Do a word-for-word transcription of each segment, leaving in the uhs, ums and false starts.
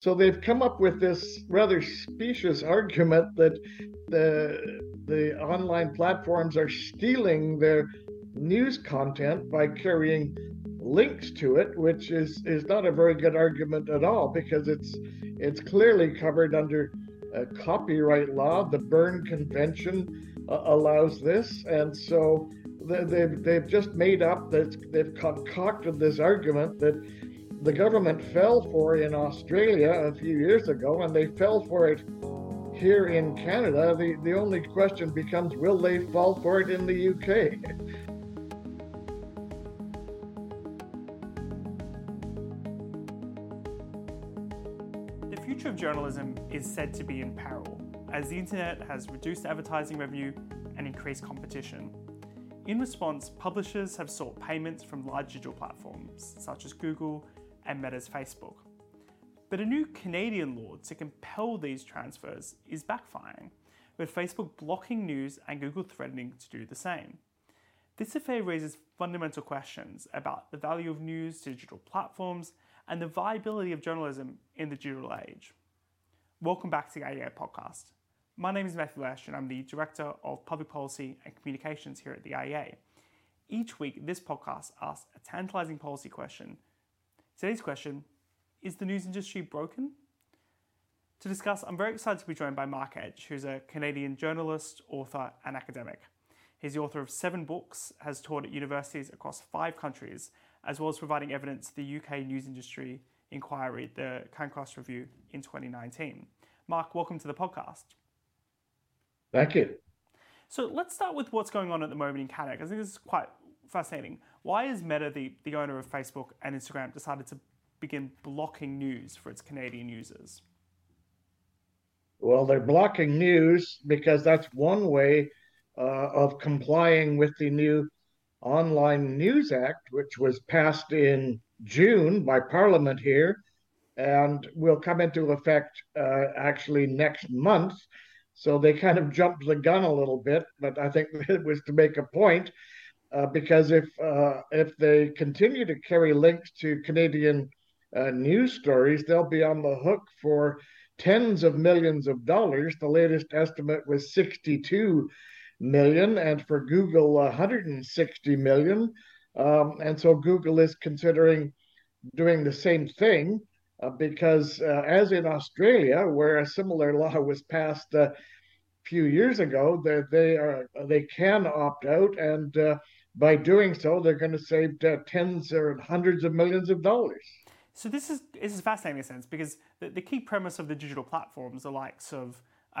So they've come up with this rather specious argument that the the online platforms are stealing their news content by carrying links to it, which is, is not a very good argument at all, because it's it's clearly covered under uh, copyright law. The Berne Convention uh, allows this, and so they, they've they've just made up that they've concocted this argument that the government fell for in Australia a few years ago, and they fell for it here in Canada. The, the only question becomes, will they fall for it in the U K? The future of journalism is said to be in peril, as the internet has reduced advertising revenue and increased competition. In response, publishers have sought payments from large digital platforms, such as Google and Meta's Facebook. But a new Canadian law to compel these transfers is backfiring, with Facebook blocking news and Google threatening to do the same. This affair raises fundamental questions about the value of news to digital platforms and the viability of journalism in the digital age. Welcome back to the I E A podcast. My name is Matthew Lesh, and I'm the Director of Public Policy and Communications here at the I E A. Each week, this podcast asks a tantalising policy question. Today's question: is the news industry broken? To discuss, I'm very excited to be joined by Mark Edge, who's a Canadian journalist, author, and academic. He's the author of seven books, has taught at universities across five countries, as well as providing evidence to the U K news industry inquiry, the Cairncross Review, in twenty nineteen. Mark, welcome to the podcast. Thank you. So let's start with what's going on at the moment in Canada, because I think this is quite fascinating. Why has Meta, the, the owner of Facebook and Instagram, decided to begin blocking news for its Canadian users? Well, they're blocking news because that's one way uh, of complying with the new Online News Act, which was passed in June by Parliament here and will come into effect uh, actually next month. So they kind of jumped the gun a little bit, but I think it was to make a point, uh, because if uh, if they continue to carry links to Canadian Uh, news stories, they'll be on the hook for tens of millions of dollars. The latest estimate was sixty-two million, and for Google, one hundred sixty million. Um, and so Google is considering doing the same thing, uh, because uh, as in Australia, where a similar law was passed a few years ago, they, they are they can opt out, and uh, by doing so, they're going to save uh, tens or hundreds of millions of dollars. So this is this is fascinating in a sense, because the, the key premise of the digital platforms, the likes of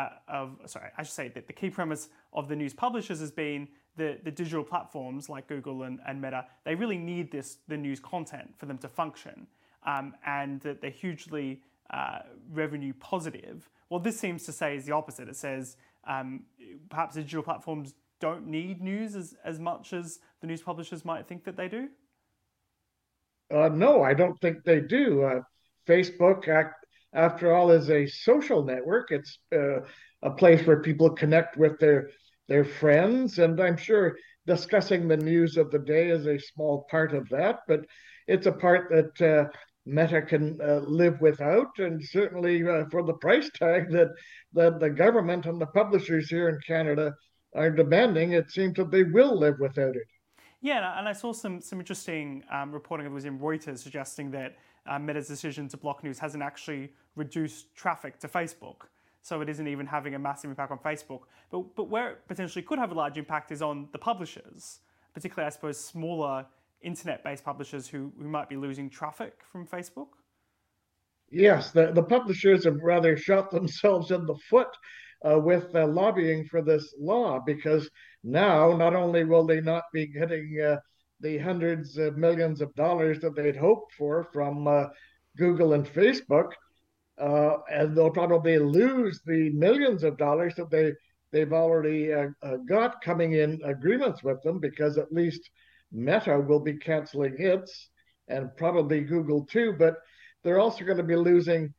uh, of sorry, I should say that the key premise of the news publishers has been the, the digital platforms like Google and, and Meta. They really need this the news content for them to function, um, and that they're hugely uh, revenue positive. Well, this seems to say is the opposite. It says um, perhaps the digital platforms don't need news as, as much as the news publishers might think that they do. Uh, no, I don't think they do. Uh, Facebook, act, after all, is a social network. It's uh, a place where people connect with their their friends, and I'm sure discussing the news of the day is a small part of that, but it's a part that uh, Meta can uh, live without, and certainly uh, for the price tag that, that the government and the publishers here in Canada are demanding, it seems that they will live without it. Yeah, and I saw some some interesting um, reporting, it was in Reuters, suggesting that uh, Meta's decision to block news hasn't actually reduced traffic to Facebook, so it isn't even having a massive impact on Facebook. But but where it potentially could have a large impact is on the publishers, particularly, I suppose, smaller internet-based publishers who, who might be losing traffic from Facebook. Yes, the, the publishers have rather shot themselves in the foot uh, with uh, lobbying for this law, because now, not only will they not be getting uh, the hundreds of millions of dollars that they'd hoped for from uh, Google and Facebook, uh, and they'll probably lose the millions of dollars that they, they've already uh, uh, got coming in agreements with them, because at least Meta will be canceling its, and probably Google too, but they're also going to be losing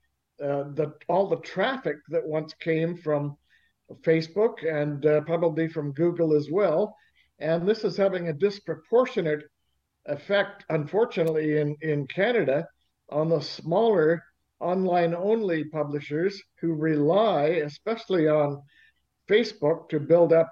uh, the all the traffic that once came from Facebook and uh, probably from Google as well. And this is having a disproportionate effect, unfortunately, in, in Canada on the smaller online-only publishers who rely especially on Facebook to build up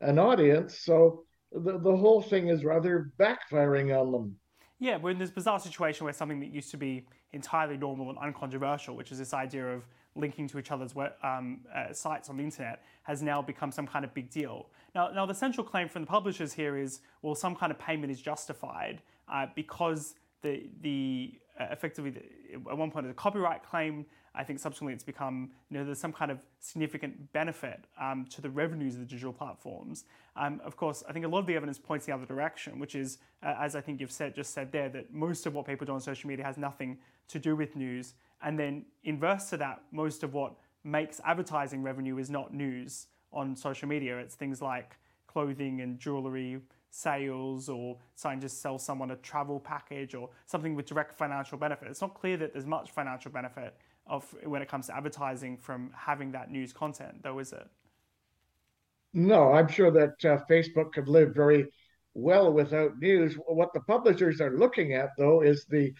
an audience. So the, the whole thing is rather backfiring on them. Yeah, we're in this bizarre situation where something that used to be entirely normal and uncontroversial, which is this idea of linking to each other's um, uh, sites on the internet, has now become some kind of big deal. Now, now the central claim from the publishers here is, well, some kind of payment is justified uh, because the the uh, effectively the, at one point it's a copyright claim. I think subsequently it's become, you know, there's some kind of significant benefit um, to the revenues of the digital platforms. Um, of course, I think a lot of the evidence points the other direction, which is, uh, as I think you've said, just said there, that most of what people do on social media has nothing to do with news. And then inverse to that, most of what makes advertising revenue is not news on social media. It's things like clothing and jewelry sales, or something, just sell someone a travel package or something with direct financial benefit. It's not clear that there's much financial benefit of when it comes to advertising from having that news content, though, is it? No, I'm sure that uh, Facebook could live very well without news. What the publishers are looking at, though, is the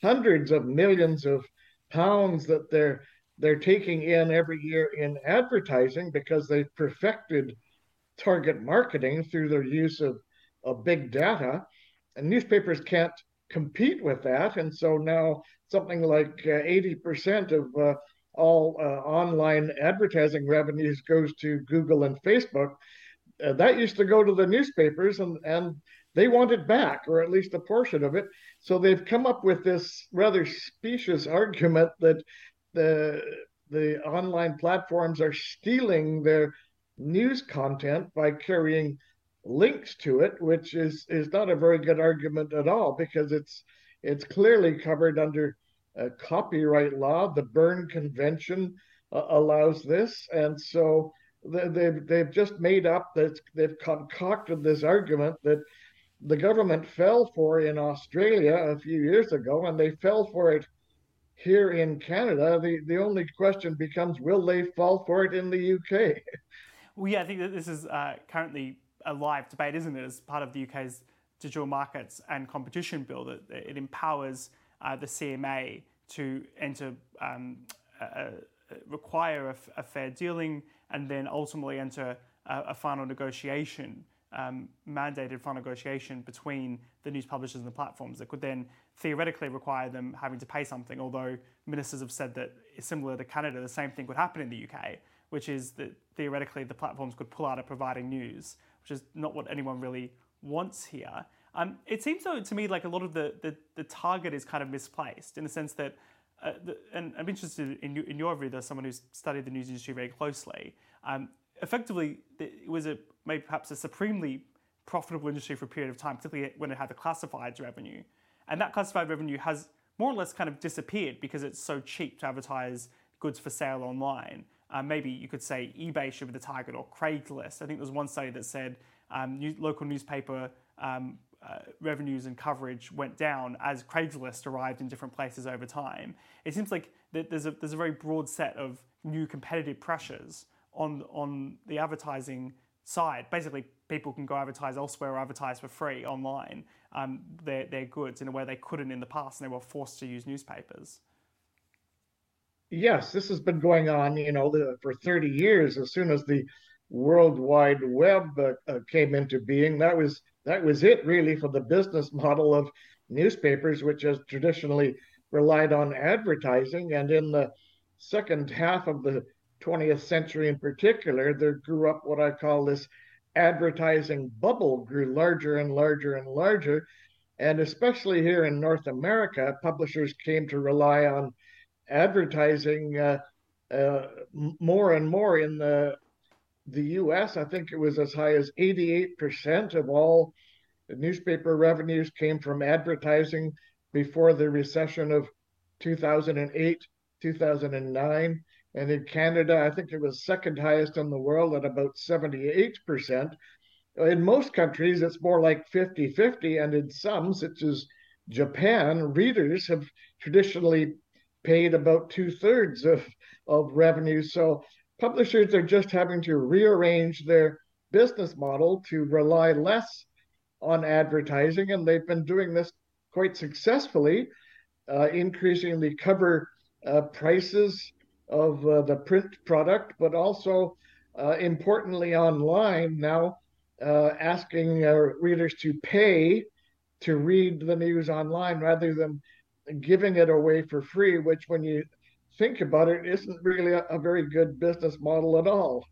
hundreds of millions of pounds that they're they're taking in every year in advertising, because they've perfected target marketing through their use of, of big data, and newspapers can't compete with that. And so now something like uh, eighty percent of uh, all uh, online advertising revenues goes to Google and Facebook. Uh, that used to go to the newspapers, and, and they want it back, or at least a portion of it. So they've come up with this rather specious argument that the the online platforms are stealing their news content by carrying links to it, which is is not a very good argument at all, because it's it's clearly covered under uh, copyright law. The Berne Convention uh, allows this, and so they, they've they've just made up that they've concocted this argument that the government fell for in Australia a few years ago, and they fell for it here in Canada. The the only question becomes, will they fall for it in the U K? Well, yeah, I think that this is uh, currently a live debate, isn't it? As part of the U K's Digital Markets and Competition Bill, that it, it empowers uh, the C M A to enter, um, uh, require a, a fair dealing, and then ultimately enter a, a final negotiation. Um, mandated final negotiation between the news publishers and the platforms that could then theoretically require them having to pay something, although ministers have said that, similar to Canada, the same thing could happen in the U K, which is that theoretically the platforms could pull out of providing news, which is not what anyone really wants here. Um, it seems, though, to me like a lot of the, the, the target is kind of misplaced in the sense that, uh, the, and I'm interested in, in your view, as someone who's studied the news industry very closely, um, effectively it was a maybe perhaps a supremely profitable industry for a period of time, particularly when it had the classifieds revenue. And that classified revenue has more or less kind of disappeared because it's so cheap to advertise goods for sale online. Uh, maybe you could say eBay should be the target, or Craigslist. I think there's one study that said um, new, local newspaper um, uh, revenues and coverage went down as Craigslist arrived in different places over time. It seems like that there's a, there's a very broad set of new competitive pressures on on the advertising side. Basically, people can go advertise elsewhere or advertise for free online um, their, their goods in a way they couldn't in the past, and they were forced to use newspapers. Yes, this has been going on, you know, for thirty years. As soon as the World Wide Web uh, came into being, that was that was it really for the business model of newspapers, which has traditionally relied on advertising. And in the second half of the twentieth century in particular, there grew up what I call this advertising bubble, grew larger and larger and larger. And especially here in North America, publishers came to rely on advertising uh, uh, more and more. In the the U S, I think it was as high as eighty-eight percent of all newspaper revenues came from advertising before the recession of two thousand eight, two thousand nine. And in Canada, I think it was second highest in the world at about seventy-eight percent. In most countries, it's more like fifty-fifty. And in some, such as Japan, readers have traditionally paid about two thirds of, of revenue. So publishers are just having to rearrange their business model to rely less on advertising. And they've been doing this quite successfully, uh, increasing the cover uh, prices of uh, the print product, but also uh, importantly online now, uh, asking uh, readers to pay to read the news online rather than giving it away for free, which when you think about it, isn't really a, a very good business model at all.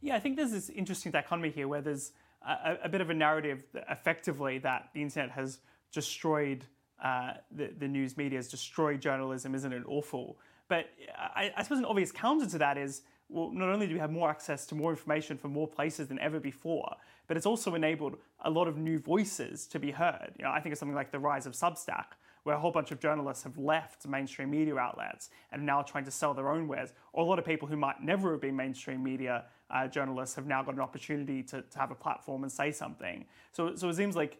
Yeah, I think there's this interesting dichotomy here where there's a, a bit of a narrative that effectively that the internet has destroyed uh, the, the news media, has destroyed journalism, isn't it awful? But I, I suppose an obvious counter to that is, well, not only do we have more access to more information from more places than ever before, but it's also enabled a lot of new voices to be heard. You know, I think of something like the rise of Substack, where a whole bunch of journalists have left mainstream media outlets and are now trying to sell their own wares. Or a lot of people who might never have been mainstream media uh, journalists have now got an opportunity to, to have a platform and say something. So, so it seems like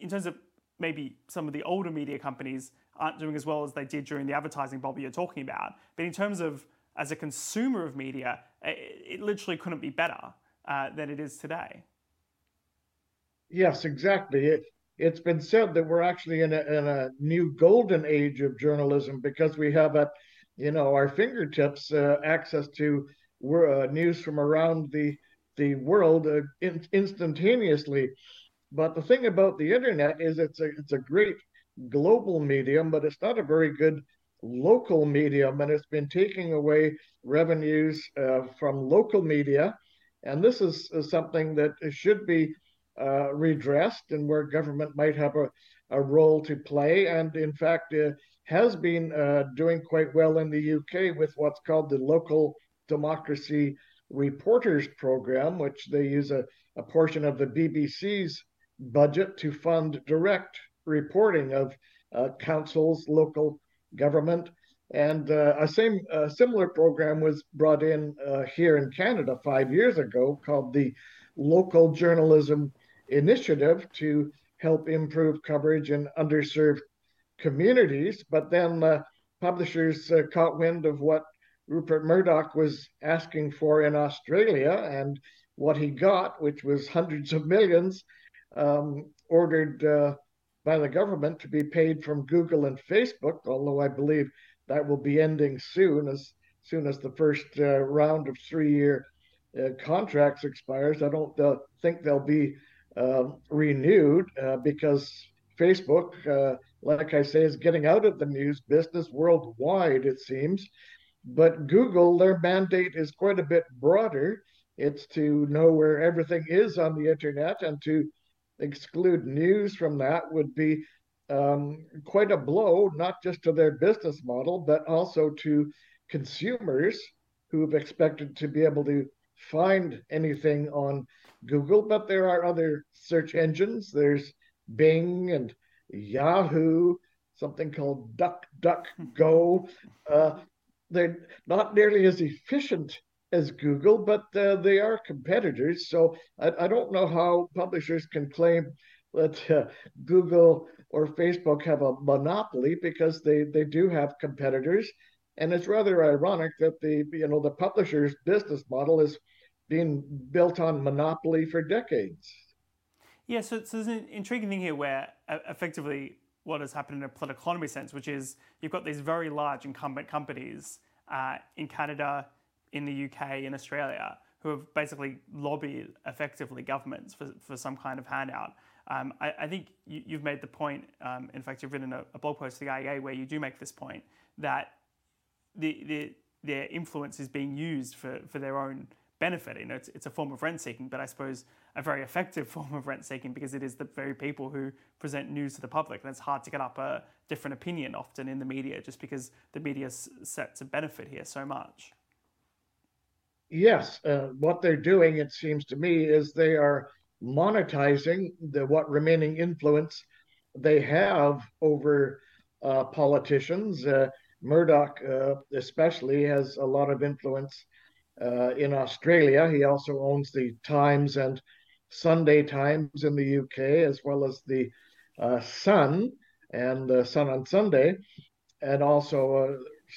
in terms of maybe some of the older media companies aren't doing as well as they did during the advertising bubble you're talking about. But in terms of as a consumer of media, it, it literally couldn't be better uh, than it is today. Yes, exactly. It- It's been said that we're actually in a, in a new golden age of journalism because we have at, you know, our fingertips uh, access to uh, news from around the the world uh, in, instantaneously. But the thing about the internet is it's a it's a great global medium, but it's not a very good local medium, and it's been taking away revenues uh, from local media, and this is something that should be Uh, redressed and where government might have a, a role to play, and in fact uh, has been uh, doing quite well in the U K with what's called the Local Democracy Reporters Program, which they use a, a portion of the B B C's budget to fund direct reporting of uh, councils, local government, and uh, a same a similar program was brought in uh, here in Canada five years ago called the Local Journalism initiative to help improve coverage in underserved communities. But then uh, publishers uh, caught wind of what Rupert Murdoch was asking for in Australia, and what he got, which was hundreds of millions, um, ordered uh, by the government to be paid from Google and Facebook, although I believe that will be ending soon, as soon as the first uh, round of three-year Uh, contracts expires. I don't uh, think they'll be uh, renewed uh, because Facebook, uh, like I say, is getting out of the news business worldwide, it seems. But Google, their mandate is quite a bit broader. It's to know where everything is on the internet, and to exclude news from that would be um, quite a blow, not just to their business model, but also to consumers who've expected to be able to find anything on Google. But there are other search engines. There's Bing and Yahoo, something called DuckDuckGo. Uh, they're not nearly as efficient as Google, but uh, they are competitors. So I, I don't know how publishers can claim that uh, Google or Facebook have a monopoly, because they, they do have competitors. And it's rather ironic that the you know the publisher's business model is being built on monopoly for decades. Yeah, so, so there's an intriguing thing here where uh, effectively what has happened in a political economy sense, which is you've got these very large incumbent companies uh, in Canada, in the U K, in Australia, who have basically lobbied effectively governments for, for some kind of handout. Um, I, I think you, you've made the point, um, in fact, you've written a, a blog post to the I E A where you do make this point, that The, the, their influence is being used for, for their own benefit. You know, it's, it's a form of rent-seeking, but I suppose a very effective form of rent-seeking, because it is the very people who present news to the public, and it's hard to get up a different opinion often in the media, just because the media is set to benefit here so much. Yes, uh, what they're doing, it seems to me, is they are monetizing the what remaining influence they have over uh, politicians. Uh, Murdoch uh, especially has a lot of influence uh, in Australia. He also owns the Times and Sunday Times in the U K, as well as the uh, Sun and the Sun on Sunday, and also uh,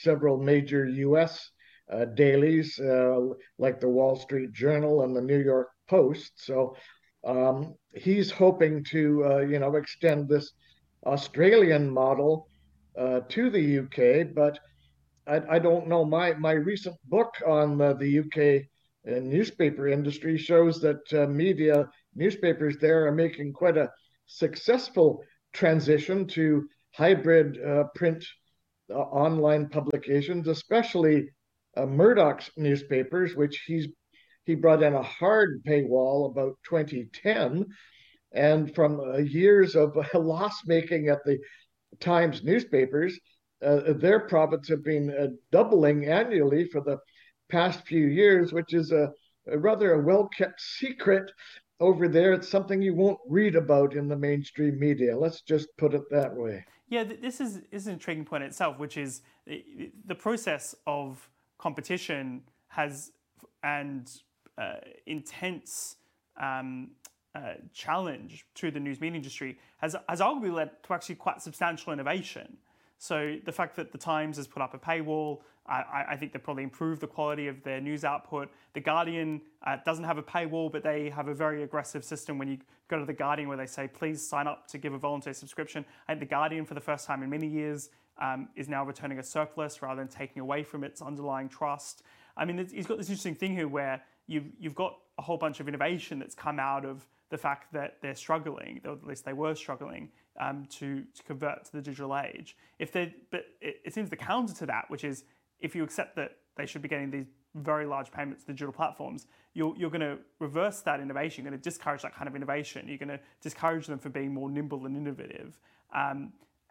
several major U S uh, dailies uh, like the Wall Street Journal and the New York Post. So um, he's hoping to, uh, you know, extend this Australian model Uh, to the U K, but I, I don't know. My my recent book on the, the U K uh, newspaper industry shows that uh, media newspapers there are making quite a successful transition to hybrid uh, print uh, online publications, especially uh, Murdoch's newspapers, which he's he brought in a hard paywall about twenty ten, and from uh, years of uh, loss making at the Times newspapers, uh, their profits have been uh, doubling annually for the past few years, which is a, a rather a well-kept secret over there. It's something you won't read about in the mainstream media. Let's just put it that way. Yeah, th- this is, is an intriguing point in itself, which is the process of competition has and uh, intense um, Uh, challenge to the news media industry has has arguably led to actually quite substantial innovation. So the fact that the Times has put up a paywall, I, I think they probably improved the quality of their news output. The Guardian uh, doesn't have a paywall, but they have a very aggressive system when you go to the Guardian where they say, please sign up to give a voluntary subscription. I think the Guardian, for the first time in many years, um, is now returning a surplus rather than taking away from its underlying trust. I mean, it's, it's got this interesting thing here where you've you've got a whole bunch of innovation that's come out of the fact that they're struggling, or at least they were struggling, um, to, to convert to the digital age. If they, but it, it seems the counter to that, which is if you accept that they should be getting these very large payments to digital platforms, you're you're going to reverse that innovation. You're going to discourage that kind of innovation. You're going to discourage them from being more nimble and innovative, um,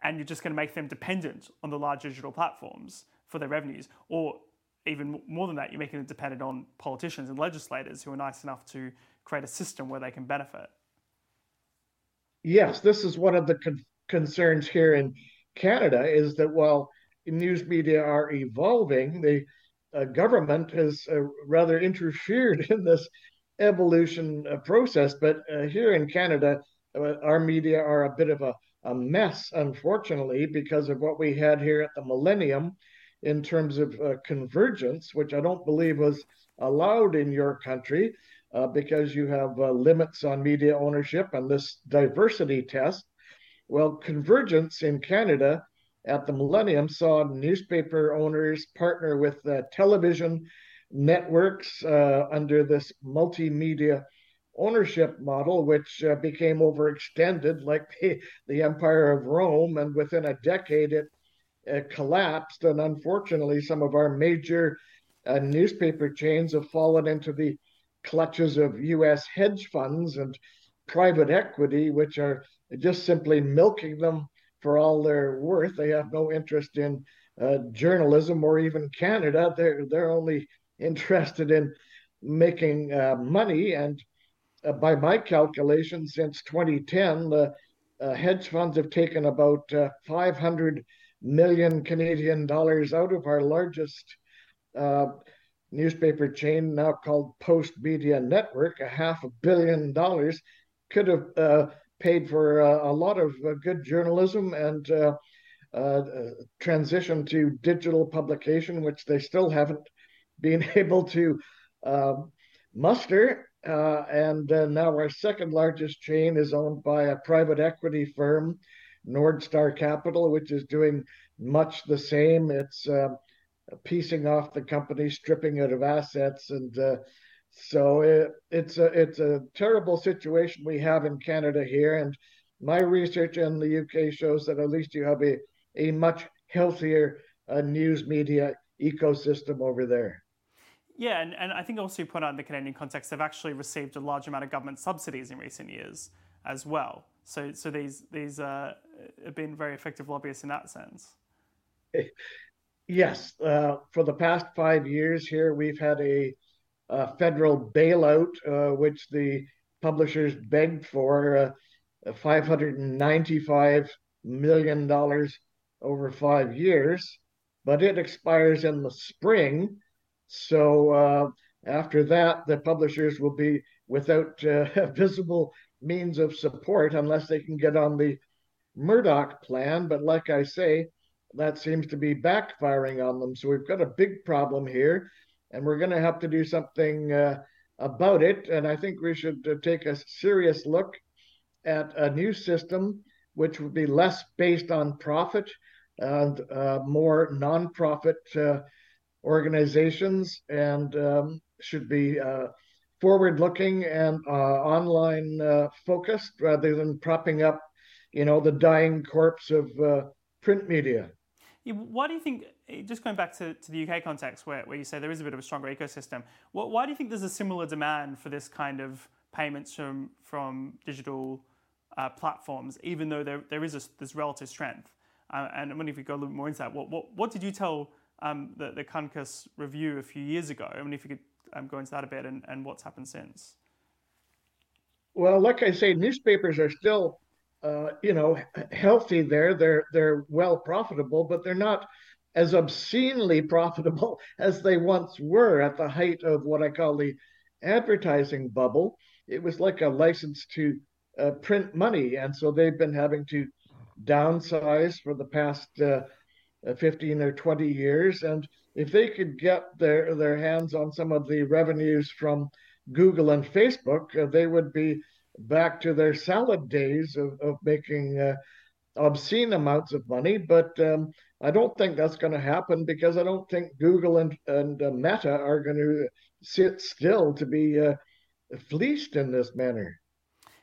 and you're just going to make them dependent on the large digital platforms for their revenues. Or even more than that, you're making them dependent on politicians and legislators who are nice enough to create a system where they can benefit. Yes, this is one of the con- concerns here in Canada, is that while news media are evolving, the uh, government has uh, rather interfered in this evolution uh, process. But uh, here in Canada, uh, our media are a bit of a, a mess, unfortunately, because of what we had here at the millennium in terms of uh, convergence, which I don't believe was allowed in your country, uh, because you have uh, limits on media ownership and this diversity test. Well, convergence in Canada at the millennium saw newspaper owners partner with uh, television networks uh, under this multimedia ownership model, which uh, became overextended like the, the Empire of Rome, and within a decade it Uh, collapsed, and unfortunately some of our major uh, newspaper chains have fallen into the clutches of U S hedge funds and private equity, which are just simply milking them for all their worth. They have no interest in uh, journalism or even Canada. They're, they're only interested in making uh, money, and uh, by my calculation, since twenty ten, the uh, hedge funds have taken about uh, five hundred million Canadian dollars out of our largest uh, newspaper chain, now called Postmedia Network. A half a billion dollars could have uh, paid for uh, a lot of uh, good journalism and uh, uh, transition to digital publication, which they still haven't been able to uh, muster. Uh, and uh, now our second largest chain is owned by a private equity firm, Nordstar Capital, which is doing much the same. It's uh, piecing off the company, stripping it of assets, and uh, so it, it's a it's a terrible situation we have in Canada here. And my research in the U K shows that at least you have a a much healthier uh, news media ecosystem over there. Yeah, and, and I think also you put out in the Canadian context, they've actually received a large amount of government subsidies in recent years as well. So, so these these uh, have been very effective lobbyists in that sense. Yes, uh, for the past five years here, we've had a, a federal bailout, uh, which the publishers begged for, uh, five hundred ninety-five million dollars over five years, but it expires in the spring. So uh, after that, the publishers will be without uh, visible means of support unless they can get on the Murdoch plan. But like I say, that seems to be backfiring on them. So we've got a big problem here, and we're going to have to do something uh, about it. And I think we should uh, take a serious look at a new system which would be less based on profit and uh, more nonprofit uh, organizations, and um, should be uh, forward-looking and uh, online uh, focused rather than propping up, you know, the dying corpse of uh, print media. Yeah, why do you think, just going back to, to the U K context where, where you say there is a bit of a stronger ecosystem, what, why do you think there's a similar demand for this kind of payments from, from digital uh, platforms, even though there, there is a, this relative strength? Uh, and I wonder if we go a little bit more into that. What, what, what did you tell um, the, the Cairncross Review a few years ago? I mean, if you could um, go into that a bit and, and what's happened since. Well, like I say, newspapers are still, uh, you know, healthy there. They're, they're well profitable, but they're not as obscenely profitable as they once were at the height of what I call the advertising bubble. It was like a license to uh, print money. And so they've been having to downsize for the past uh, fifteen or twenty years. And if they could get their, their hands on some of the revenues from Google and Facebook, uh, they would be back to their salad days of, of making uh, obscene amounts of money. But um, I don't think that's going to happen, because I don't think Google and, and uh, Meta are going to sit still to be uh, fleeced in this manner.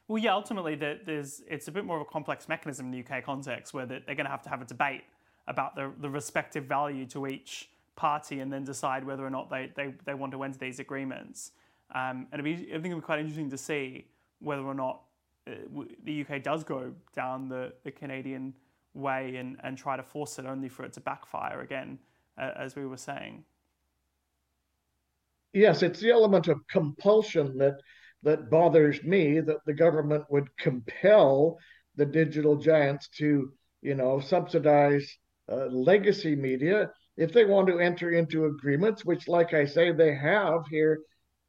Well, yeah, ultimately, there's it's a bit more of a complex mechanism in the U K context where they're going to have to have a debate about the, the respective value to each party and then decide whether or not they, they, they want to enter these agreements. Um, and it'd be, I think it would be quite interesting to see whether or not the U K does go down the, the Canadian way and, and try to force it, only for it to backfire again, uh, as we were saying. Yes, it's the element of compulsion that that bothers me, that the government would compel the digital giants to, you know, subsidize uh, legacy media if they want to enter into agreements, which, like I say, they have here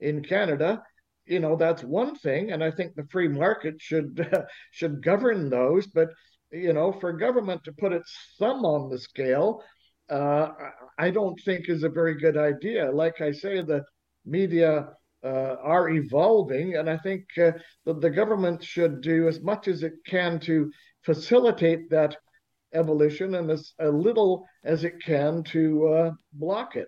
in Canada. You know, that's one thing, and I think the free market should uh, should govern those. But, you know, for government to put its thumb on the scale, uh, I don't think is a very good idea. Like I say, the media Uh, are evolving, and I think uh, that the government should do as much as it can to facilitate that evolution, and as a little as it can to uh, block it.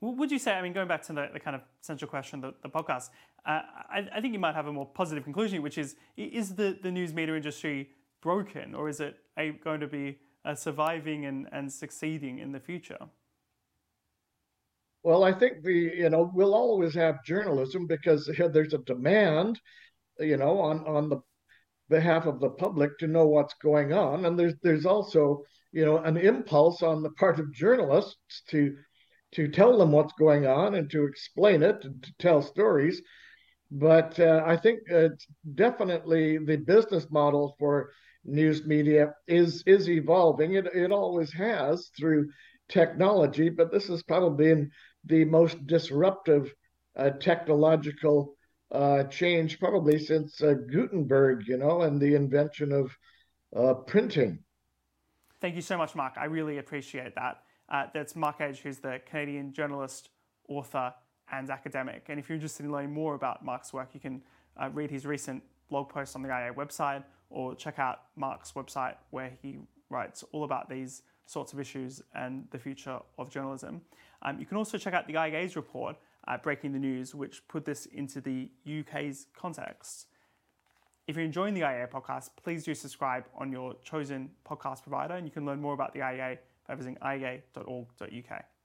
Would you say, I mean, going back to the, the kind of central question of the, the podcast, uh, I, I think you might have a more positive conclusion, which is, is the, the news media industry broken, or is it a, going to be uh, surviving and, and succeeding in the future? Well, I think the, you know, we'll always have journalism because there's a demand, you know, on, on the behalf of the public to know what's going on. And there's there's also, you know, an impulse on the part of journalists to to tell them what's going on and to explain it and to tell stories. But uh, I think uh, definitely the business model for news media is is evolving. It it always has through technology, but this is probably in the most disruptive uh, technological uh, change probably since uh, Gutenberg, you know, and the invention of uh, printing. Thank you so much, Mark. I really appreciate that. Uh, that's Mark Edge, who's the Canadian journalist, author, and academic. And if you're interested in learning more about Mark's work, you can uh, read his recent blog post on the I E A website, or check out Mark's website where he writes all about these sorts of issues and the future of journalism. Um, you can also check out the I E A's report, uh, Breaking the News, which put this into the U K's context. If you're enjoying the I E A podcast, please do subscribe on your chosen podcast provider, and you can learn more about the I E A by visiting I E A dot org dot U K.